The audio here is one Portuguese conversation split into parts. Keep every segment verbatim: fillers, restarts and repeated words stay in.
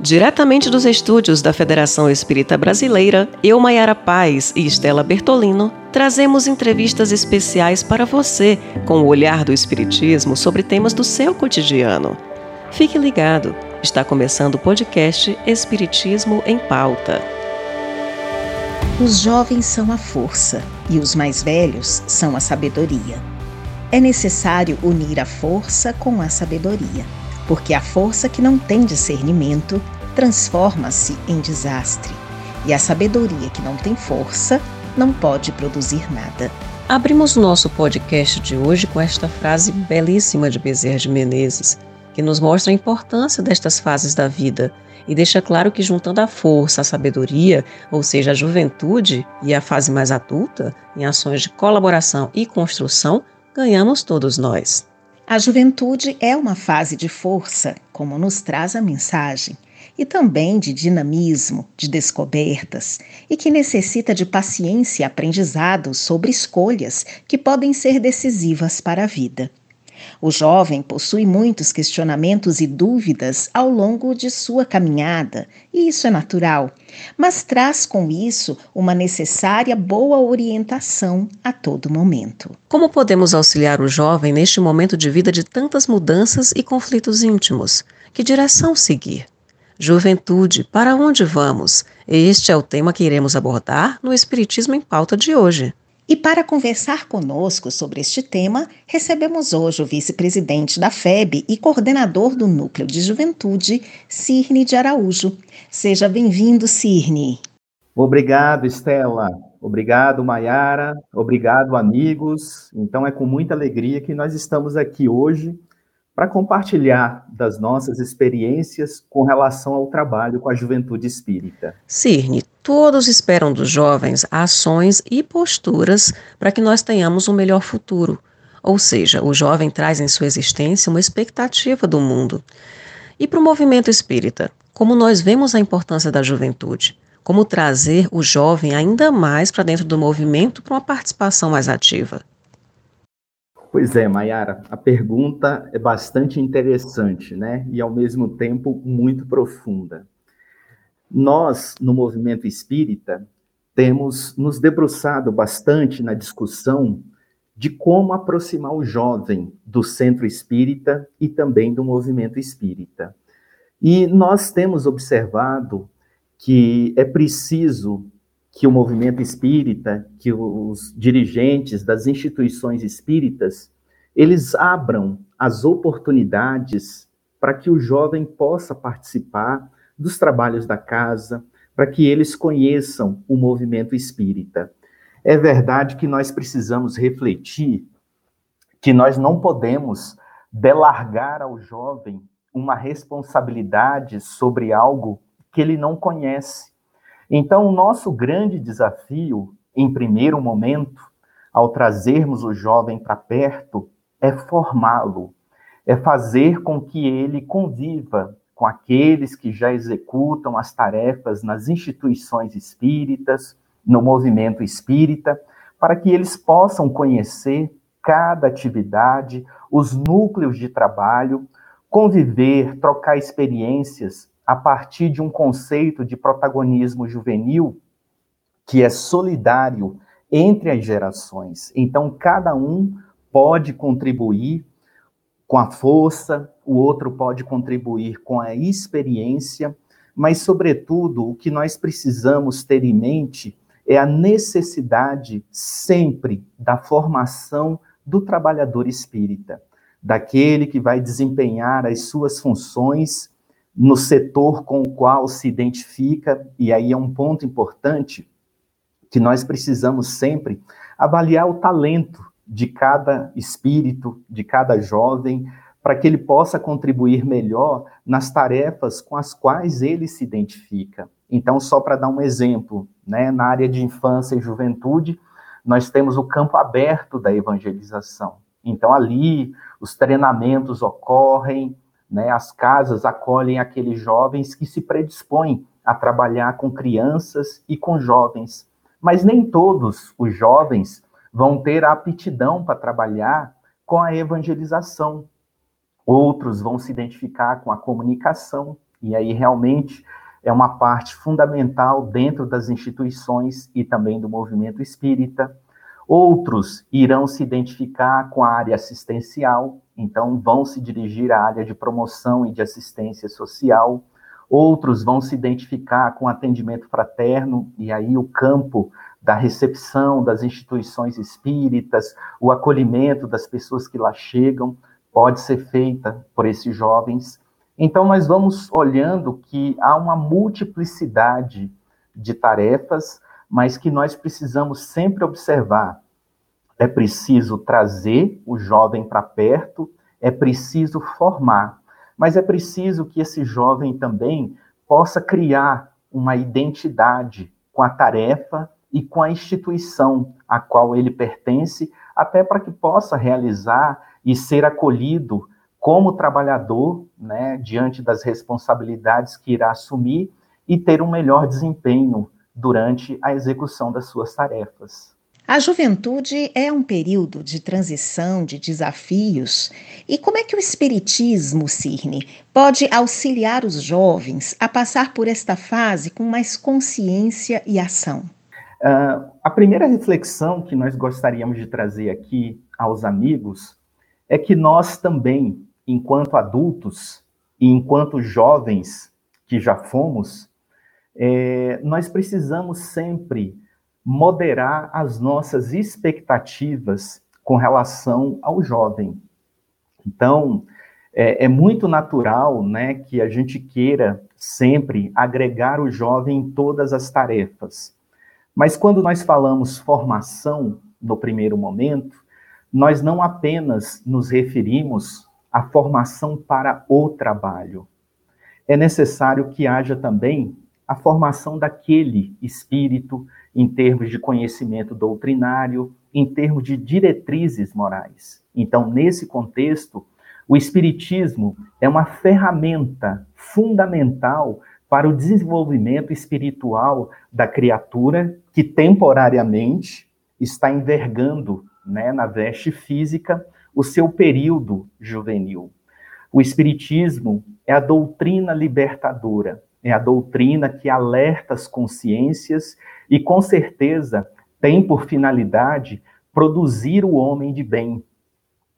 Diretamente dos estúdios da Federação Espírita Brasileira, eu, Maiara Paz e Estela Bertolino, trazemos entrevistas especiais para você com o olhar do Espiritismo sobre temas do seu cotidiano. Fique ligado, está começando o podcast Espiritismo em Pauta. Os jovens são a força e os mais velhos são a sabedoria. É necessário unir a força com a sabedoria, porque a força que não tem discernimento transforma-se em desastre, e a sabedoria que não tem força não pode produzir nada. Abrimos nosso podcast de hoje com esta frase belíssima de Bezerra de Menezes, que nos mostra a importância destas fases da vida e deixa claro que, juntando a força, a sabedoria, ou seja, a juventude e a fase mais adulta, em ações de colaboração e construção, ganhamos todos nós. A juventude é uma fase de força, como nos traz a mensagem, e também de dinamismo, de descobertas, e que necessita de paciência e aprendizado sobre escolhas que podem ser decisivas para a vida. O jovem possui muitos questionamentos e dúvidas ao longo de sua caminhada, e isso é natural, mas traz com isso uma necessária boa orientação a todo momento. Como podemos auxiliar o jovem neste momento de vida de tantas mudanças e conflitos íntimos? Que direção seguir? Juventude, para onde vamos? Este é o tema que iremos abordar no Espiritismo em Pauta de hoje. E para conversar conosco sobre este tema, recebemos hoje o vice-presidente da F E B e coordenador do Núcleo de Juventude, Cirne de Araújo. Seja bem-vindo, Cirne. Obrigado, Estela. Obrigado, Maiara. Obrigado, amigos. Então é com muita alegria que nós estamos aqui hoje para compartilhar das nossas experiências com relação ao trabalho com a juventude espírita. Cirne, todos esperam dos jovens ações e posturas para que nós tenhamos um melhor futuro. Ou seja, o jovem traz em sua existência uma expectativa do mundo. E para o movimento espírita, como nós vemos a importância da juventude? Como trazer o jovem ainda mais para dentro do movimento para uma participação mais ativa? Pois é, Maiara, a pergunta é bastante interessante, né? E, ao mesmo tempo, muito profunda. Nós, no movimento espírita, temos nos debruçado bastante na discussão de como aproximar o jovem do centro espírita e também do movimento espírita. E nós temos observado que é preciso que o movimento espírita, que os dirigentes das instituições espíritas, eles abram as oportunidades para que o jovem possa participar dos trabalhos da casa, para que eles conheçam o movimento espírita. É verdade que nós precisamos refletir que nós não podemos delargar ao jovem uma responsabilidade sobre algo que ele não conhece. Então, o nosso grande desafio, em primeiro momento, ao trazermos o jovem para perto, é formá-lo, é fazer com que ele conviva com aqueles que já executam as tarefas nas instituições espíritas, no movimento espírita, para que eles possam conhecer cada atividade, os núcleos de trabalho, conviver, trocar experiências, a partir de um conceito de protagonismo juvenil que é solidário entre as gerações. Então, cada um pode contribuir com a força, o outro pode contribuir com a experiência, mas, sobretudo, o que nós precisamos ter em mente é a necessidade sempre da formação do trabalhador espírita, daquele que vai desempenhar as suas funções no setor com o qual se identifica, e aí é um ponto importante que nós precisamos sempre avaliar o talento de cada espírito, de cada jovem, para que ele possa contribuir melhor nas tarefas com as quais ele se identifica. Então, só para dar um exemplo, né, na área de infância e juventude, nós temos o campo aberto da evangelização. Então, ali, os treinamentos ocorrem, né, as casas acolhem aqueles jovens que se predispõem a trabalhar com crianças e com jovens. Mas nem todos os jovens vão ter a aptidão para trabalhar com a evangelização. Outros vão se identificar com a comunicação, E aí, realmente, é uma parte fundamental dentro das instituições e também do movimento espírita. Outros irão se identificar com a área assistencial, então vão se dirigir à área de promoção e de assistência social. Outros vão se identificar com atendimento fraterno, e aí o campo da recepção das instituições espíritas, o acolhimento das pessoas que lá chegam, pode ser feita por esses jovens. Então, nós vamos olhando que há uma multiplicidade de tarefas, mas que nós precisamos sempre observar. É preciso trazer o jovem para perto, é preciso formar, mas é preciso que esse jovem também possa criar uma identidade com a tarefa e com a instituição a qual ele pertence, até para que possa realizar e ser acolhido como trabalhador, né, diante das responsabilidades que irá assumir e ter um melhor desempenho durante a execução das suas tarefas. A juventude é um período de transição, de desafios. E como é que o espiritismo, Cirne, pode auxiliar os jovens a passar por esta fase com mais consciência e ação? Uh, a primeira reflexão que nós gostaríamos de trazer aqui aos amigos é que nós também, enquanto adultos e enquanto jovens que já fomos, é, nós precisamos sempre moderar as nossas expectativas com relação ao jovem. Então, é, é muito natural, né, que a gente queira sempre agregar o jovem em todas as tarefas. Mas quando nós falamos formação, no primeiro momento, nós não apenas nos referimos à formação para o trabalho. É necessário que haja também a formação daquele espírito em termos de conhecimento doutrinário, em termos de diretrizes morais. Então, nesse contexto, o espiritismo é uma ferramenta fundamental para o desenvolvimento espiritual da criatura que temporariamente está envergando, né, na veste física o seu período juvenil. O espiritismo é a doutrina libertadora, é a doutrina que alerta as consciências e, com certeza, tem por finalidade produzir o homem de bem.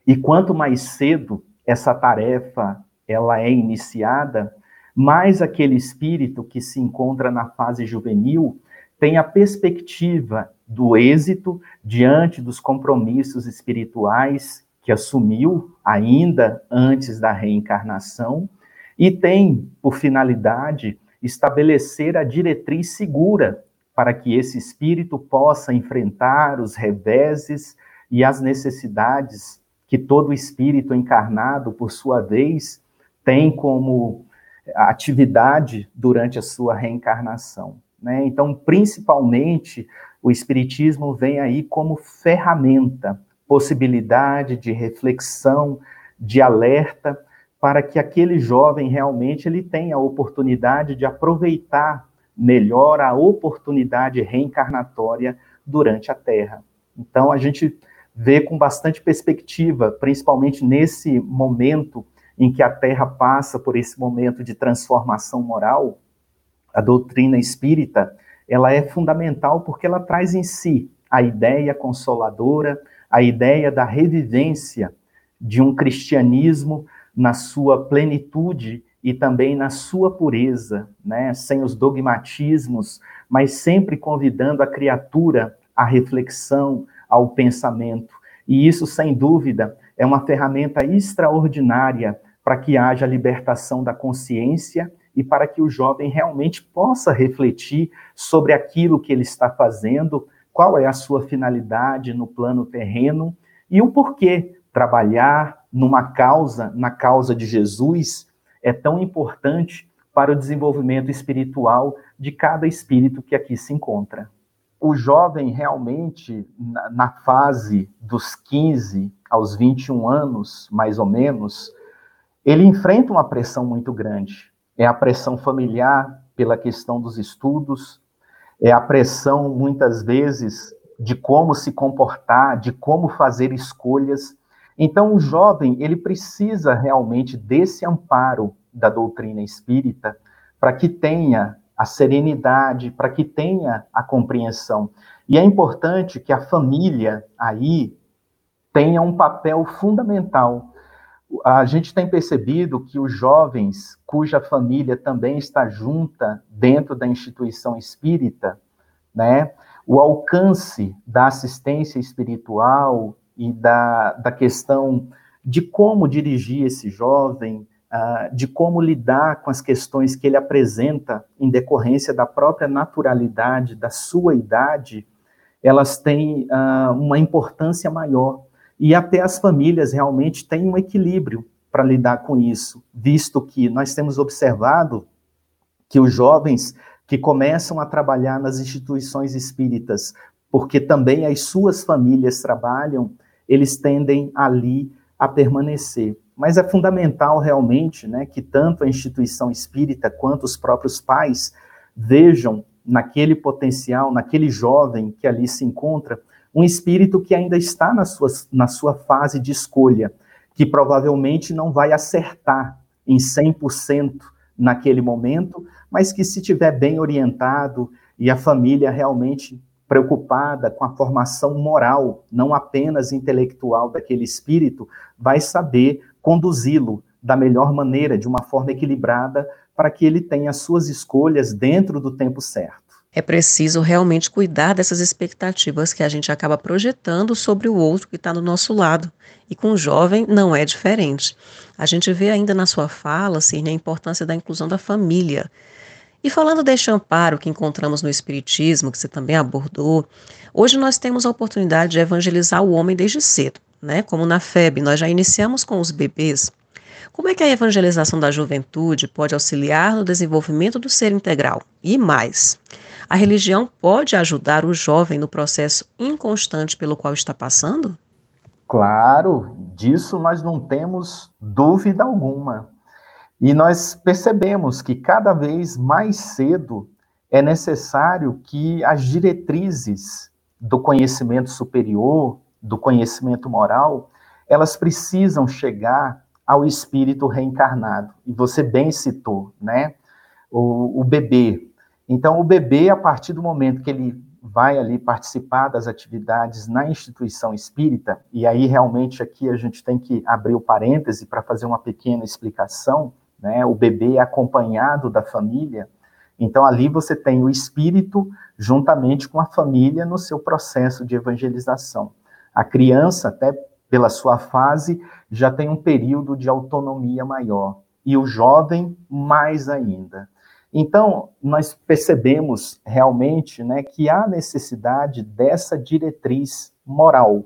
E quanto mais cedo essa tarefa ela é iniciada, mais aquele espírito que se encontra na fase juvenil tem a perspectiva do êxito diante dos compromissos espirituais que assumiu ainda antes da reencarnação, e tem, por finalidade, estabelecer a diretriz segura para que esse espírito possa enfrentar os reveses e as necessidades que todo espírito encarnado, por sua vez, tem como atividade durante a sua reencarnação, né? Então, principalmente, o espiritismo vem aí como ferramenta, possibilidade de reflexão, de alerta, para que aquele jovem realmente ele tenha a oportunidade de aproveitar melhor a oportunidade reencarnatória durante a Terra. Então, a gente vê com bastante perspectiva, principalmente nesse momento em que a Terra passa por esse momento de transformação moral, a doutrina espírita, ela é fundamental porque ela traz em si a ideia consoladora, a ideia da revivência de um cristianismo na sua plenitude e também na sua pureza, né? Sem os dogmatismos, mas sempre convidando a criatura à reflexão, ao pensamento. E isso, sem dúvida, é uma ferramenta extraordinária para que haja libertação da consciência e para que o jovem realmente possa refletir sobre aquilo que ele está fazendo, qual é a sua finalidade no plano terreno e o porquê trabalhar numa causa, na causa de Jesus, é tão importante para o desenvolvimento espiritual de cada espírito que aqui se encontra. O jovem realmente, na fase dos quinze aos vinte e um anos, mais ou menos, ele enfrenta uma pressão muito grande. É a pressão familiar pela questão dos estudos, é a pressão, muitas vezes, de como se comportar, de como fazer escolhas. Então, o jovem, ele precisa realmente desse amparo da doutrina espírita, para que tenha a serenidade, para que tenha a compreensão. E é importante que a família aí tenha um papel fundamental. A gente tem percebido que os jovens, cuja família também está junta dentro da instituição espírita, né, o alcance da assistência espiritual e da, da questão de como dirigir esse jovem, uh, de como lidar com as questões que ele apresenta em decorrência da própria naturalidade, da sua idade, elas têm uh, uma importância maior. E até as famílias realmente têm um equilíbrio para lidar com isso, visto que nós temos observado que os jovens que começam a trabalhar nas instituições espíritas, porque também as suas famílias trabalham, eles tendem ali a permanecer. Mas é fundamental realmente, né, que tanto a instituição espírita quanto os próprios pais vejam naquele potencial, naquele jovem que ali se encontra, um espírito que ainda está na sua, na sua fase de escolha, que provavelmente não vai acertar em cem por cento naquele momento, mas que se estiver bem orientado e a família realmente preocupada com a formação moral, não apenas intelectual daquele espírito, vai saber conduzi-lo da melhor maneira, de uma forma equilibrada, para que ele tenha suas escolhas dentro do tempo certo. É preciso realmente cuidar dessas expectativas que a gente acaba projetando sobre o outro que está do nosso lado. E com o jovem não é diferente. A gente vê ainda na sua fala, Cirne, a importância da inclusão da família. E falando deste amparo que encontramos no Espiritismo, que você também abordou, hoje nós temos a oportunidade de evangelizar o homem desde cedo, né? Como na F E B, nós já iniciamos com os bebês. Como é que a evangelização da juventude pode auxiliar no desenvolvimento do ser integral? E mais, a religião pode ajudar o jovem no processo inconstante pelo qual está passando? Claro, disso nós não temos dúvida alguma. E nós percebemos que cada vez mais cedo é necessário que as diretrizes do conhecimento superior, do conhecimento moral, elas precisam chegar ao espírito reencarnado. E você bem citou, né? O, o bebê. Então, o bebê, a partir do momento que ele vai ali participar das atividades na instituição espírita, e aí realmente aqui a gente tem que abrir o parêntese para fazer uma pequena explicação, né? O bebê é acompanhado da família, então ali você tem o espírito juntamente com a família no seu processo de evangelização. A criança, até pela sua fase, já tem um período de autonomia maior, e o jovem mais ainda. Então, nós percebemos realmente, né, que há necessidade dessa diretriz moral.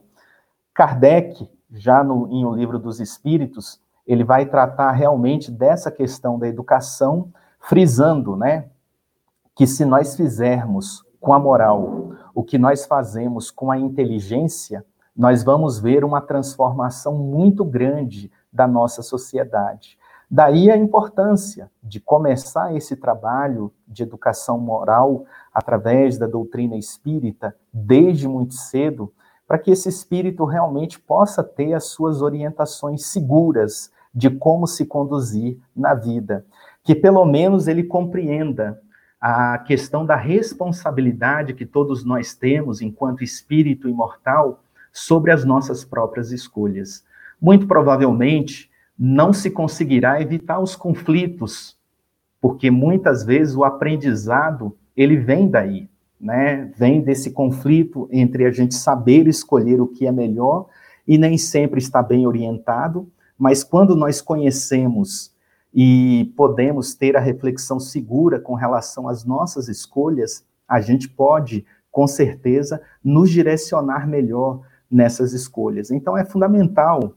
Kardec, já no, em O Livro dos Espíritos, ele vai tratar realmente dessa questão da educação, frisando, né, que se nós fizermos com a moral o que nós fazemos com a inteligência, nós vamos ver uma transformação muito grande da nossa sociedade. Daí a importância de começar esse trabalho de educação moral através da doutrina espírita desde muito cedo, para que esse espírito realmente possa ter as suas orientações seguras de como se conduzir na vida. Que pelo menos ele compreenda a questão da responsabilidade que todos nós temos enquanto espírito imortal sobre as nossas próprias escolhas. Muito provavelmente, não se conseguirá evitar os conflitos, porque muitas vezes o aprendizado, ele vem daí, né? Vem desse conflito entre a gente saber escolher o que é melhor e nem sempre está bem orientado, mas quando nós conhecemos e podemos ter a reflexão segura com relação às nossas escolhas, a gente pode, com certeza, nos direcionar melhor nessas escolhas. Então, é fundamental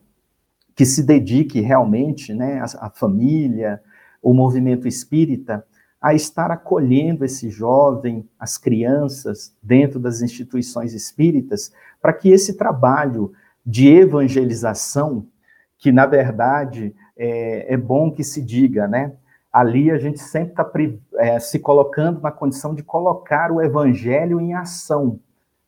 que se dedique realmente, né, a, a família, o movimento espírita, a estar acolhendo esse jovem, as crianças, dentro das instituições espíritas, para que esse trabalho de evangelização, que na verdade é, é bom que se diga, né, ali a gente sempre está é, se colocando na condição de colocar o evangelho em ação,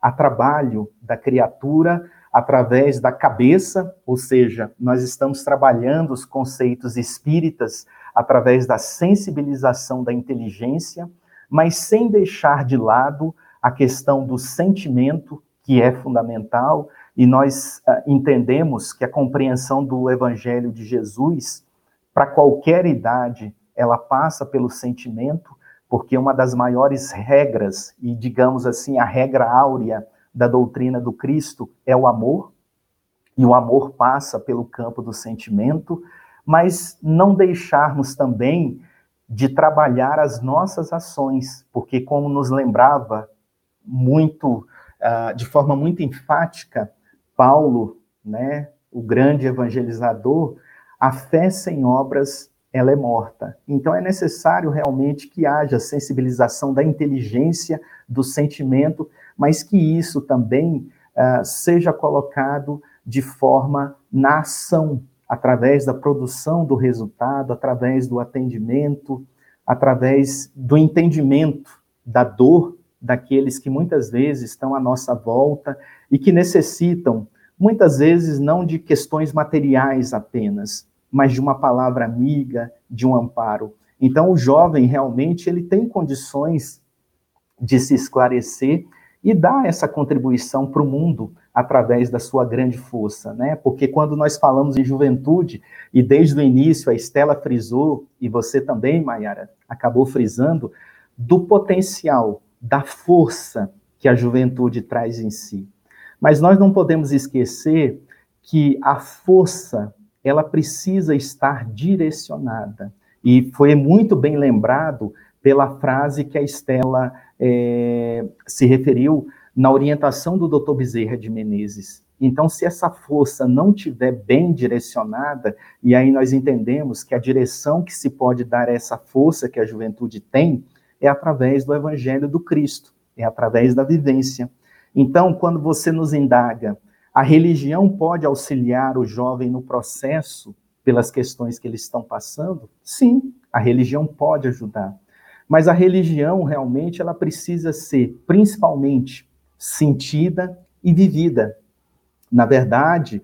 a trabalho da criatura, através da cabeça, ou seja, nós estamos trabalhando os conceitos espíritas através da sensibilização da inteligência, mas sem deixar de lado a questão do sentimento, que é fundamental, e nós uh, entendemos que a compreensão do Evangelho de Jesus, para qualquer idade, ela passa pelo sentimento, porque uma das maiores regras, e digamos assim, a regra áurea da doutrina do Cristo é o amor, e o amor passa pelo campo do sentimento, mas não deixarmos também de trabalhar as nossas ações, porque como nos lembrava muito, uh, de forma muito enfática, Paulo, né, o grande evangelizador, a fé sem obras, ela é morta. Então é necessário realmente que haja sensibilização da inteligência, do sentimento, mas que isso também uh, seja colocado de forma na ação, através da produção do resultado, através do atendimento, através do entendimento da dor daqueles que muitas vezes estão à nossa volta e que necessitam, muitas vezes, não de questões materiais apenas, mas de uma palavra amiga, de um amparo. Então, o jovem, realmente, ele tem condições de se esclarecer e dar essa contribuição para o mundo através da sua grande força, né? Porque quando nós falamos em juventude, e desde o início a Estela frisou, e você também, Maiara, acabou frisando, do potencial, da força que a juventude traz em si. Mas nós não podemos esquecer que a força, ela precisa estar direcionada. E foi muito bem lembrado pela frase que a Estela é, se referiu na orientação do doutor Bezerra de Menezes. Então, se essa força não estiver bem direcionada, e aí nós entendemos que a direção que se pode dar a essa força que a juventude tem é através do Evangelho do Cristo, é através da vivência. Então, quando você nos indaga, a religião pode auxiliar o jovem no processo pelas questões que eles estão passando? Sim, a religião pode ajudar. Mas a religião, realmente, ela precisa ser, principalmente, sentida e vivida. Na verdade,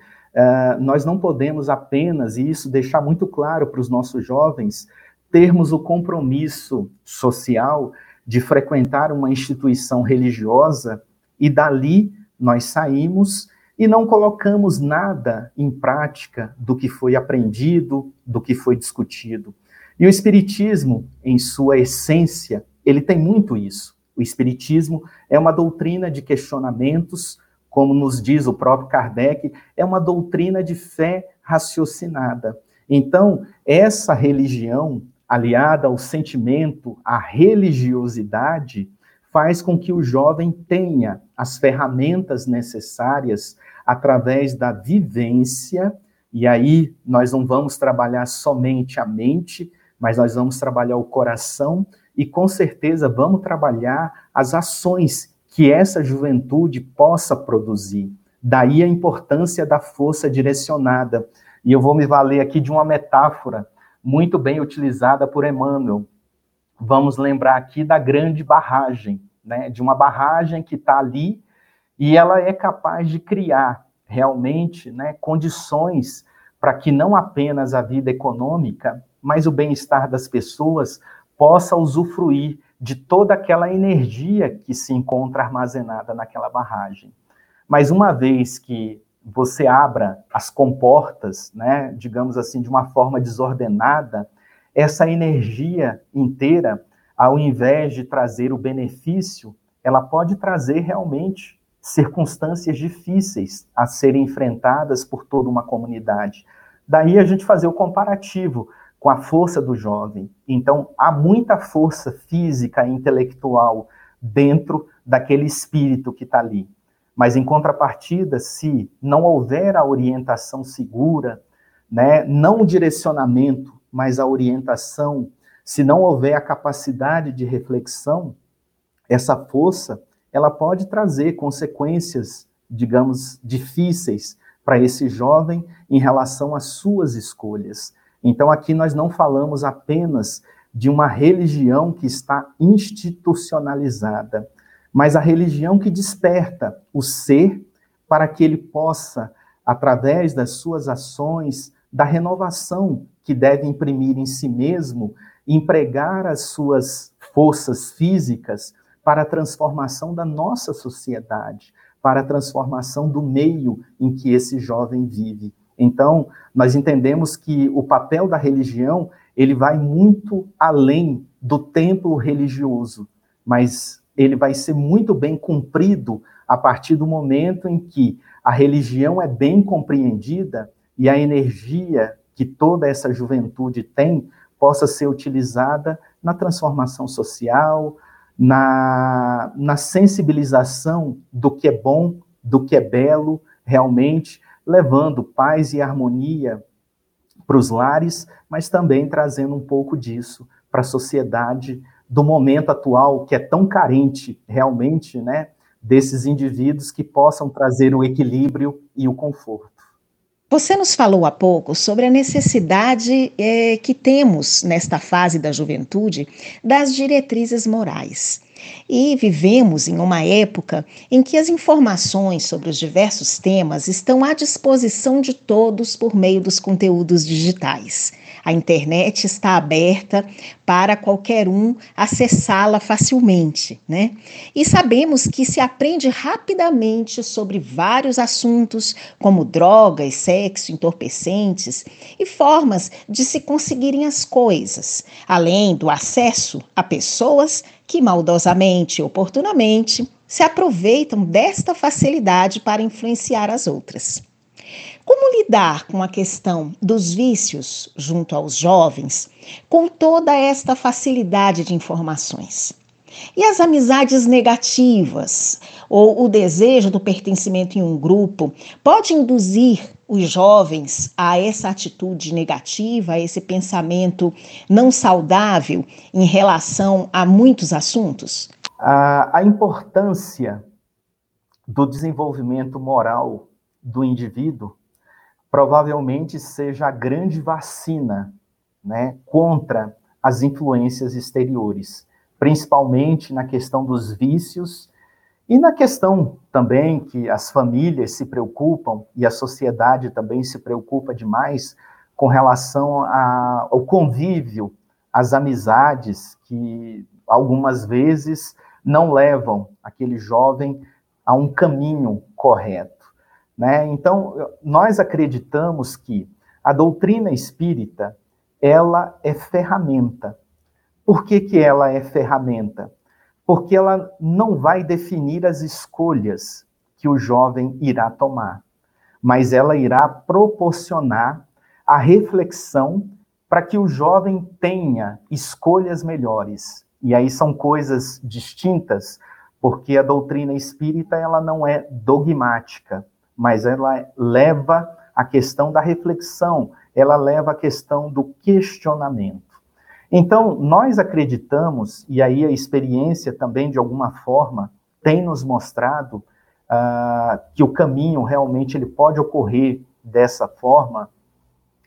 nós não podemos apenas, e isso deixar muito claro para os nossos jovens, termos o compromisso social de frequentar uma instituição religiosa e dali nós saímos e não colocamos nada em prática do que foi aprendido, do que foi discutido. E o Espiritismo, em sua essência, ele tem muito isso. O Espiritismo é uma doutrina de questionamentos, como nos diz o próprio Kardec, é uma doutrina de fé raciocinada. Então, essa religião, aliada ao sentimento, à religiosidade, faz com que o jovem tenha as ferramentas necessárias através da vivência, e aí nós não vamos trabalhar somente a mente, mas nós vamos trabalhar o coração e, com certeza, vamos trabalhar as ações que essa juventude possa produzir. Daí a importância da força direcionada. E eu vou me valer aqui de uma metáfora muito bem utilizada por Emmanuel. Vamos lembrar aqui da grande barragem, né? De uma barragem que está ali e ela é capaz de criar realmente, né, condições para que não apenas a vida econômica, mas o bem-estar das pessoas possa usufruir de toda aquela energia que se encontra armazenada naquela barragem. Mas uma vez que você abra as comportas, né, digamos assim, de uma forma desordenada, essa energia inteira, ao invés de trazer o benefício, ela pode trazer realmente circunstâncias difíceis a serem enfrentadas por toda uma comunidade. Daí a gente fazer o comparativo com a força do jovem. Então, há muita força física e intelectual dentro daquele espírito que está ali. Mas, em contrapartida, se não houver a orientação segura, né, não o direcionamento, mas a orientação, se não houver a capacidade de reflexão, essa força, ela pode trazer consequências, digamos, difíceis para esse jovem em relação às suas escolhas. Então, aqui nós não falamos apenas de uma religião que está institucionalizada, mas a religião que desperta o ser para que ele possa, através das suas ações, da renovação que deve imprimir em si mesmo, empregar as suas forças físicas para a transformação da nossa sociedade, para a transformação do meio em que esse jovem vive. Então, nós entendemos que o papel da religião, ele vai muito além do templo religioso, mas ele vai ser muito bem cumprido a partir do momento em que a religião é bem compreendida e a energia que toda essa juventude tem possa ser utilizada na transformação social, na, na sensibilização do que é bom, do que é belo, realmente, levando paz e harmonia para os lares, mas também trazendo um pouco disso para a sociedade do momento atual, que é tão carente realmente, né, desses indivíduos que possam trazer o equilíbrio e o conforto. Você nos falou há pouco sobre a necessidade eh, que temos nesta fase da juventude das diretrizes morais. E vivemos em uma época em que as informações sobre os diversos temas estão à disposição de todos por meio dos conteúdos digitais. A internet está aberta para qualquer um acessá-la facilmente, né? E sabemos que se aprende rapidamente sobre vários assuntos, como drogas, sexo, entorpecentes e formas de se conseguirem as coisas, além do acesso a pessoas que maldosamente e oportunamente se aproveitam desta facilidade para influenciar as outras. Como lidar com a questão dos vícios junto aos jovens com toda esta facilidade de informações? E as amizades negativas ou o desejo do pertencimento em um grupo pode induzir os jovens a essa atitude negativa, a esse pensamento não saudável em relação a muitos assuntos? A, a importância do desenvolvimento moral do indivíduo provavelmente seja a grande vacina, né, contra as influências exteriores, principalmente na questão dos vícios e na questão também que as famílias se preocupam e a sociedade também se preocupa demais com relação a, ao convívio, às amizades que algumas vezes não levam aquele jovem a um caminho correto, né? Então, nós acreditamos que a doutrina espírita, ela é ferramenta. Por que que ela é ferramenta? Porque ela não vai definir as escolhas que o jovem irá tomar, mas ela irá proporcionar a reflexão para que o jovem tenha escolhas melhores. E aí são coisas distintas, porque a doutrina espírita ela não é dogmática, mas ela leva a questão da reflexão, ela leva a questão do questionamento. Então, nós acreditamos, e aí a experiência também, de alguma forma, tem nos mostrado uh, que o caminho realmente ele pode ocorrer dessa forma,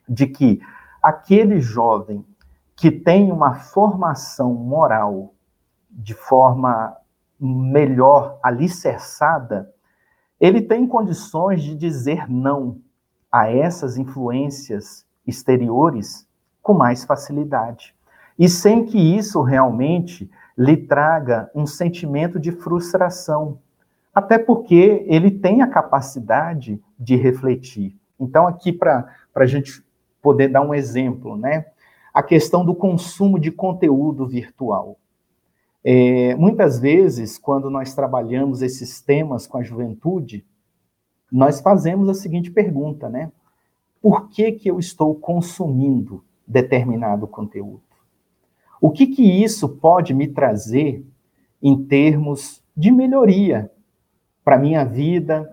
de que aquele jovem que tem uma formação moral de forma melhor alicerçada, ele tem condições de dizer não a essas influências exteriores com mais facilidade. E sem que isso realmente lhe traga um sentimento de frustração, até porque ele tem a capacidade de refletir. Então, aqui, para a gente poder dar um exemplo, né? A questão do consumo de conteúdo virtual. É, muitas vezes, quando nós trabalhamos esses temas com a juventude, nós fazemos a seguinte pergunta, né? Por que que eu estou consumindo determinado conteúdo? O que que isso pode me trazer em termos de melhoria para a minha vida,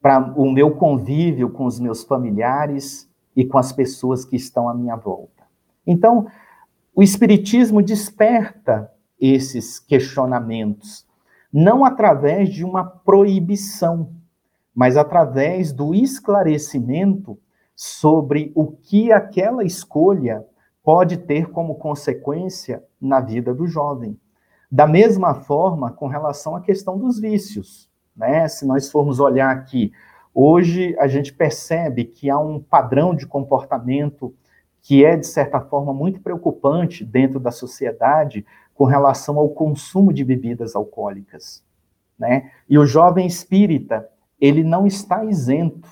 para o meu convívio com os meus familiares e com as pessoas que estão à minha volta? Então, o Espiritismo desperta esses questionamentos, não através de uma proibição, mas através do esclarecimento sobre o que aquela escolha pode ter como consequência na vida do jovem. Da mesma forma, com relação à questão dos vícios. né? Se nós formos olhar aqui, hoje a gente percebe que há um padrão de comportamento que é, de certa forma, muito preocupante dentro da sociedade com relação ao consumo de bebidas alcoólicas, né? E o jovem espírita, ele não está isento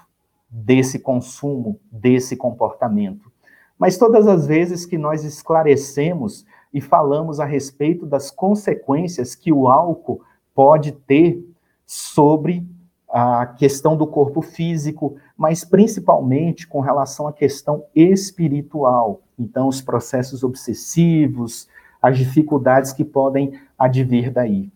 desse consumo, desse comportamento. Mas todas as vezes que nós esclarecemos e falamos a respeito das consequências que o álcool pode ter sobre a questão do corpo físico, mas principalmente com relação à questão espiritual. Então, os processos obsessivos, as dificuldades que podem advir daí.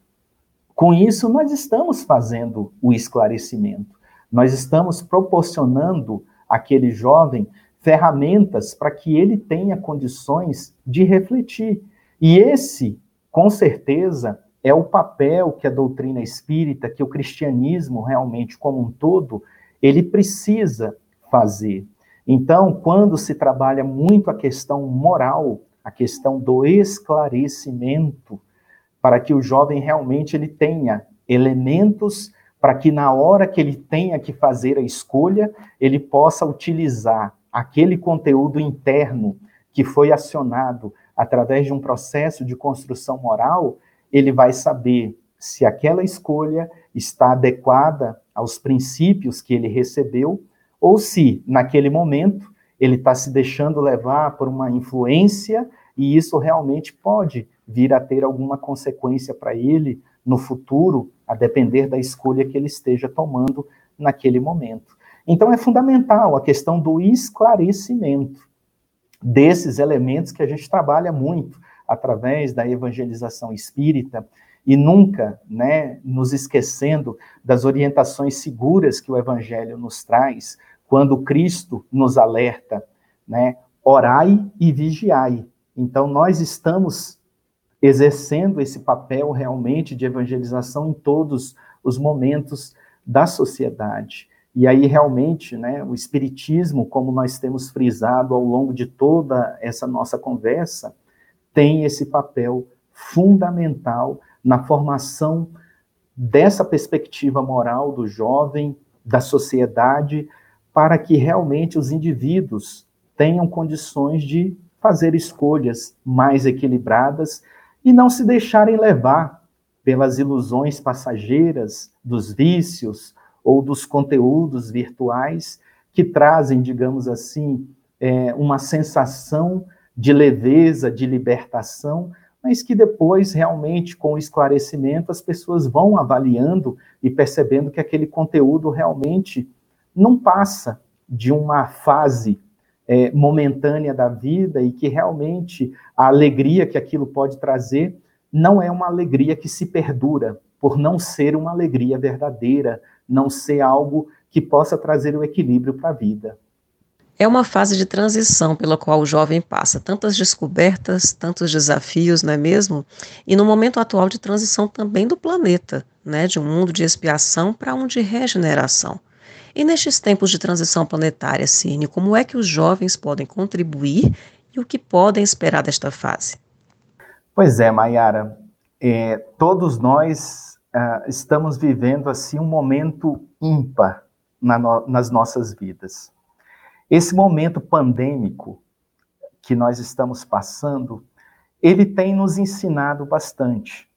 Com isso, nós estamos fazendo o esclarecimento. Nós estamos proporcionando àquele jovem ferramentas para que ele tenha condições de refletir. E esse, com certeza, é o papel que a doutrina espírita, que o cristianismo realmente como um todo, ele precisa fazer. Então, quando se trabalha muito a questão moral, a questão do esclarecimento, para que o jovem realmente ele tenha elementos para que na hora que ele tenha que fazer a escolha, ele possa utilizar aquele conteúdo interno que foi acionado através de um processo de construção moral, ele vai saber se aquela escolha está adequada aos princípios que ele recebeu ou se, naquele momento, ele está se deixando levar por uma influência e isso realmente pode vir a ter alguma consequência para ele no futuro, a depender da escolha que ele esteja tomando naquele momento. Então, é fundamental a questão do esclarecimento desses elementos que a gente trabalha muito através da evangelização espírita e nunca, né, nos esquecendo das orientações seguras que o Evangelho nos traz quando Cristo nos alerta, né, orai e vigiai. Então, nós estamos exercendo esse papel realmente de evangelização em todos os momentos da sociedade. E aí, realmente, né, o Espiritismo, como nós temos frisado ao longo de toda essa nossa conversa, tem esse papel fundamental na formação dessa perspectiva moral do jovem, da sociedade, para que realmente os indivíduos tenham condições de fazer escolhas mais equilibradas e não se deixarem levar pelas ilusões passageiras dos vícios, ou dos conteúdos virtuais que trazem, digamos assim, é, uma sensação de leveza, de libertação, mas que depois, realmente, com o esclarecimento, as pessoas vão avaliando e percebendo que aquele conteúdo realmente não passa de uma fase é, momentânea da vida e que realmente a alegria que aquilo pode trazer não é uma alegria que se perdura, por não ser uma alegria verdadeira, não ser algo que possa trazer o equilíbrio para a vida. É uma fase de transição pela qual o jovem passa, tantas descobertas, tantos desafios, não é mesmo? E no momento atual de transição também do planeta, né? De um mundo de expiação para um de regeneração. E nestes tempos de transição planetária, Cirne, como é que os jovens podem contribuir e o que podem esperar desta fase? Pois é, Maiara, é, todos nós Uh, estamos vivendo, assim, um momento ímpar na no, nas nossas vidas. Esse momento pandêmico que nós estamos passando, ele tem nos ensinado bastante.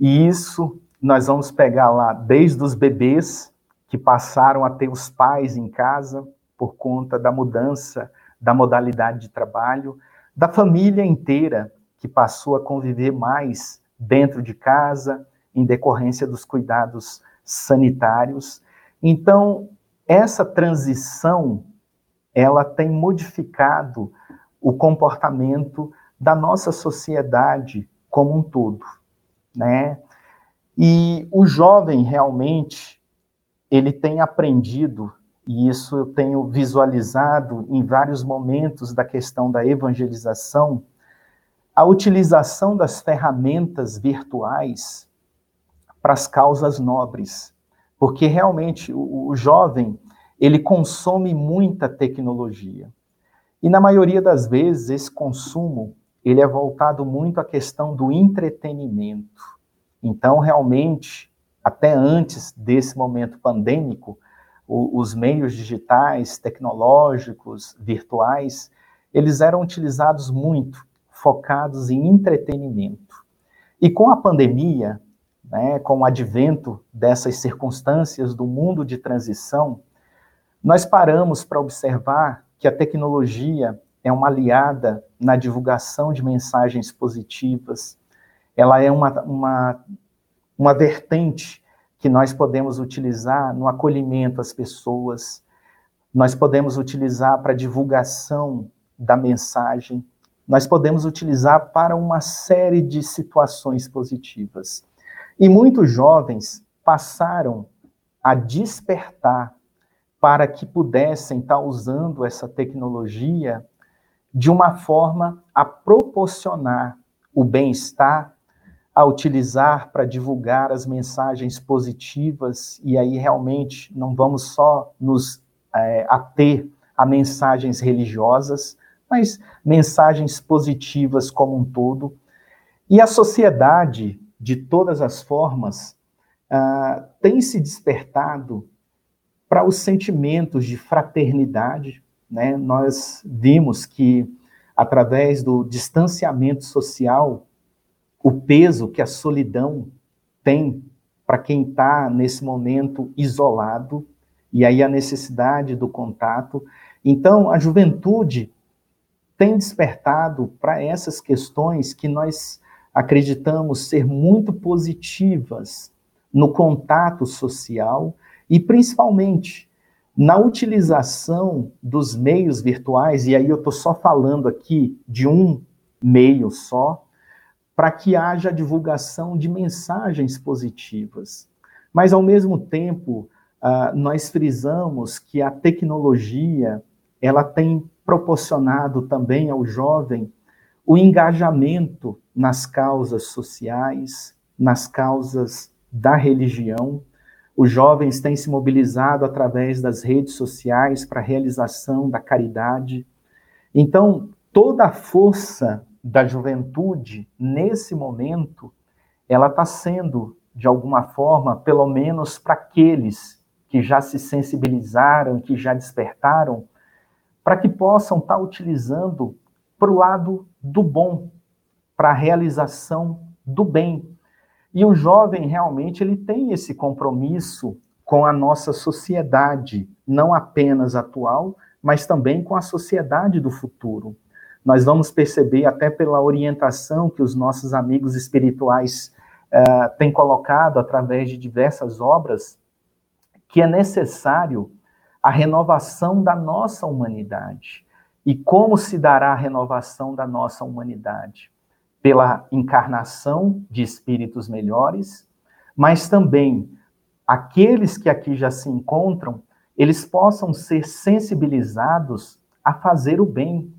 E isso nós vamos pegar lá desde os bebês, que passaram a ter os pais em casa por conta da mudança da modalidade de trabalho, da família inteira, que passou a conviver mais dentro de casa, em decorrência dos cuidados sanitários. Então, essa transição, ela tem modificado o comportamento da nossa sociedade como um todo, né? E o jovem, realmente, ele tem aprendido, e isso eu tenho visualizado em vários momentos da questão da evangelização, a utilização das ferramentas virtuais para as causas nobres, porque realmente o, o jovem, ele consome muita tecnologia. E na maioria das vezes, esse consumo, ele é voltado muito à questão do entretenimento. Então, realmente, até antes desse momento pandêmico, o, os meios digitais, tecnológicos, virtuais, eles eram utilizados muito, focados em entretenimento. E com a pandemia, né, com o advento dessas circunstâncias do mundo de transição, nós paramos para observar que a tecnologia é uma aliada na divulgação de mensagens positivas, ela é uma, uma, uma vertente que nós podemos utilizar no acolhimento às pessoas, nós podemos utilizar para divulgação da mensagem, nós podemos utilizar para uma série de situações positivas. E muitos jovens passaram a despertar para que pudessem estar usando essa tecnologia de uma forma a proporcionar o bem-estar, a utilizar para divulgar as mensagens positivas, e aí realmente não vamos só nos é, ater a mensagens religiosas, mas mensagens positivas como um todo. E a sociedade, de todas as formas, uh, tem se despertado para os sentimentos de fraternidade, né? Nós vimos que, através do distanciamento social, o peso que a solidão tem para quem está, nesse momento, isolado, e aí a necessidade do contato. Então, a juventude tem despertado para essas questões que nós acreditamos ser muito positivas no contato social e, principalmente, na utilização dos meios virtuais, e aí eu estou só falando aqui de um meio só, para que haja divulgação de mensagens positivas. Mas, ao mesmo tempo, nós frisamos que a tecnologia ela tem proporcionado também ao jovem o engajamento nas causas sociais, nas causas da religião. Os jovens têm se mobilizado através das redes sociais para a realização da caridade. Então, toda a força da juventude, nesse momento, ela está sendo, de alguma forma, pelo menos para aqueles que já se sensibilizaram, que já despertaram, para que possam estar utilizando para o lado do bom, para a realização do bem. E o jovem, realmente, ele tem esse compromisso com a nossa sociedade, não apenas atual, mas também com a sociedade do futuro. Nós vamos perceber, até pela orientação que os nossos amigos espirituais uh, têm colocado através de diversas obras, que é necessário a renovação da nossa humanidade. E como se dará a renovação da nossa humanidade? Pela encarnação de espíritos melhores, mas também aqueles que aqui já se encontram, eles possam ser sensibilizados a fazer o bem.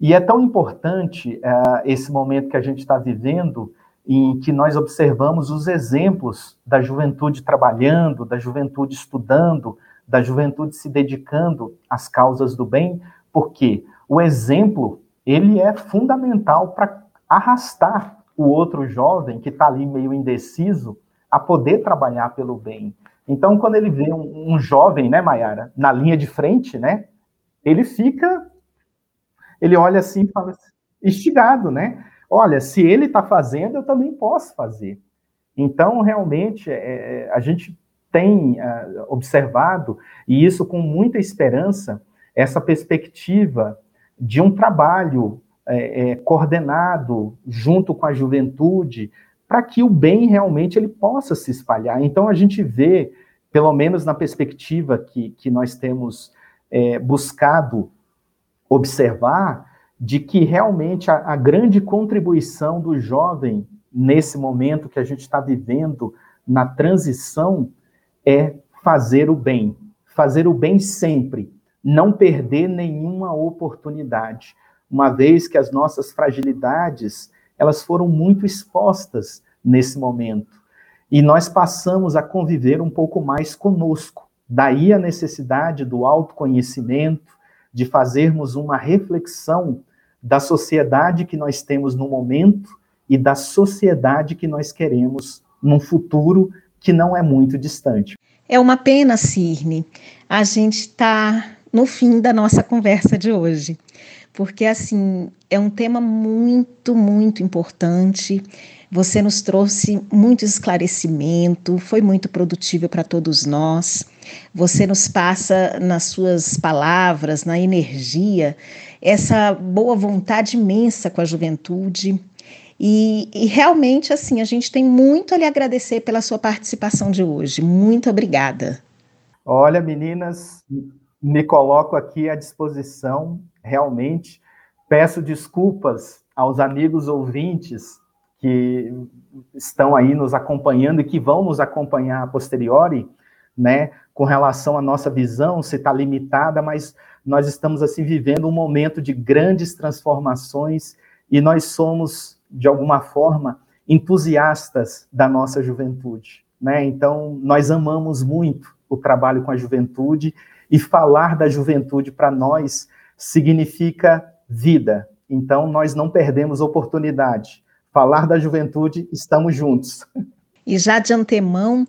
E é tão importante uh, esse momento que a gente está vivendo, em que nós observamos os exemplos da juventude trabalhando, da juventude estudando, da juventude se dedicando às causas do bem, porque o exemplo, ele é fundamental para arrastar o outro jovem que está ali meio indeciso a poder trabalhar pelo bem. Então, quando ele vê um, um jovem, né, Maiara, na linha de frente, né, ele fica, ele olha assim e fala assim, instigado, né? Olha, se ele está fazendo, eu também posso fazer. Então, realmente, é, a gente tem uh, observado, e isso com muita esperança, essa perspectiva de um trabalho é, é, coordenado junto com a juventude, para que o bem realmente ele possa se espalhar. Então, a gente vê, pelo menos na perspectiva que, que nós temos é, buscado observar, de que realmente a, a grande contribuição do jovem, nesse momento que a gente está vivendo, na transição, é fazer o bem. Fazer o bem sempre. Não perder nenhuma oportunidade. Uma vez que as nossas fragilidades, elas foram muito expostas nesse momento. E nós passamos a conviver um pouco mais conosco. Daí a necessidade do autoconhecimento, de fazermos uma reflexão da sociedade que nós temos no momento e da sociedade que nós queremos num futuro que não é muito distante. É uma pena, Cirne, a gente está no fim da nossa conversa de hoje, porque assim é um tema muito, muito importante. Você nos trouxe muito esclarecimento, foi muito produtivo para todos nós. Você nos passa nas suas palavras, na energia, essa boa vontade imensa com a juventude. E, e realmente, assim, a gente tem muito a lhe agradecer pela sua participação de hoje. Muito obrigada. Olha, meninas, me coloco aqui à disposição, realmente. Peço desculpas aos amigos ouvintes que estão aí nos acompanhando e que vão nos acompanhar a posteriori, né, com relação à nossa visão, se está limitada, mas nós estamos, assim, vivendo um momento de grandes transformações e nós somos, de alguma forma, entusiastas da nossa juventude, né? Então, nós amamos muito o trabalho com a juventude e falar da juventude para nós significa vida. Então, nós não perdemos oportunidade. Falar da juventude, estamos juntos. E já de antemão,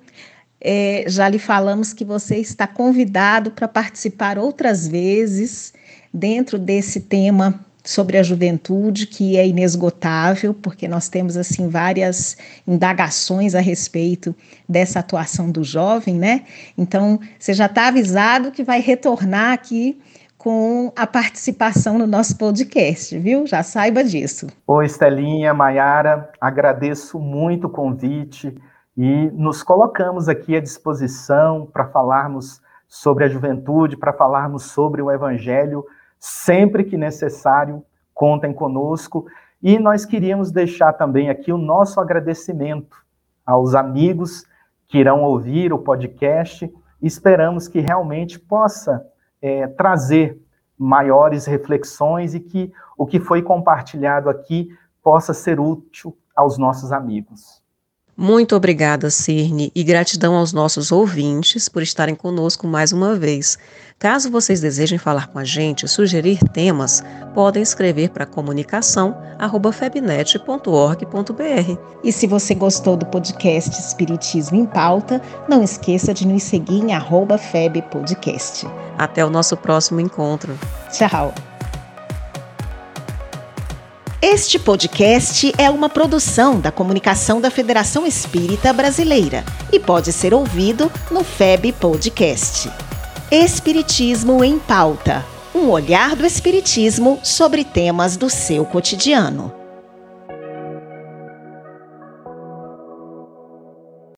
é, já lhe falamos que você está convidado para participar outras vezes dentro desse tema sobre a juventude, que é inesgotável, porque nós temos assim várias indagações a respeito dessa atuação do jovem, né? Então, você já está avisado que vai retornar aqui com a participação no nosso podcast, viu? Já saiba disso. Oi, Estelinha, Maiara, agradeço muito o convite e nos colocamos aqui à disposição para falarmos sobre a juventude, para falarmos sobre o Evangelho, sempre que necessário, contem conosco. E nós queríamos deixar também aqui o nosso agradecimento aos amigos que irão ouvir o podcast. Esperamos que realmente possa É, trazer maiores reflexões e que o que foi compartilhado aqui possa ser útil aos nossos amigos. Muito obrigada, Cirne, e gratidão aos nossos ouvintes por estarem conosco mais uma vez. Caso vocês desejem falar com a gente, sugerir temas, podem escrever para comunicação arroba febnet ponto org ponto br. E se você gostou do podcast Espiritismo em Pauta, não esqueça de nos seguir em arroba febpodcast. Até o nosso próximo encontro. Tchau! Este podcast é uma produção da comunicação da Federação Espírita Brasileira e pode ser ouvido no F E B Podcast. Espiritismo em Pauta, um olhar do Espiritismo sobre temas do seu cotidiano.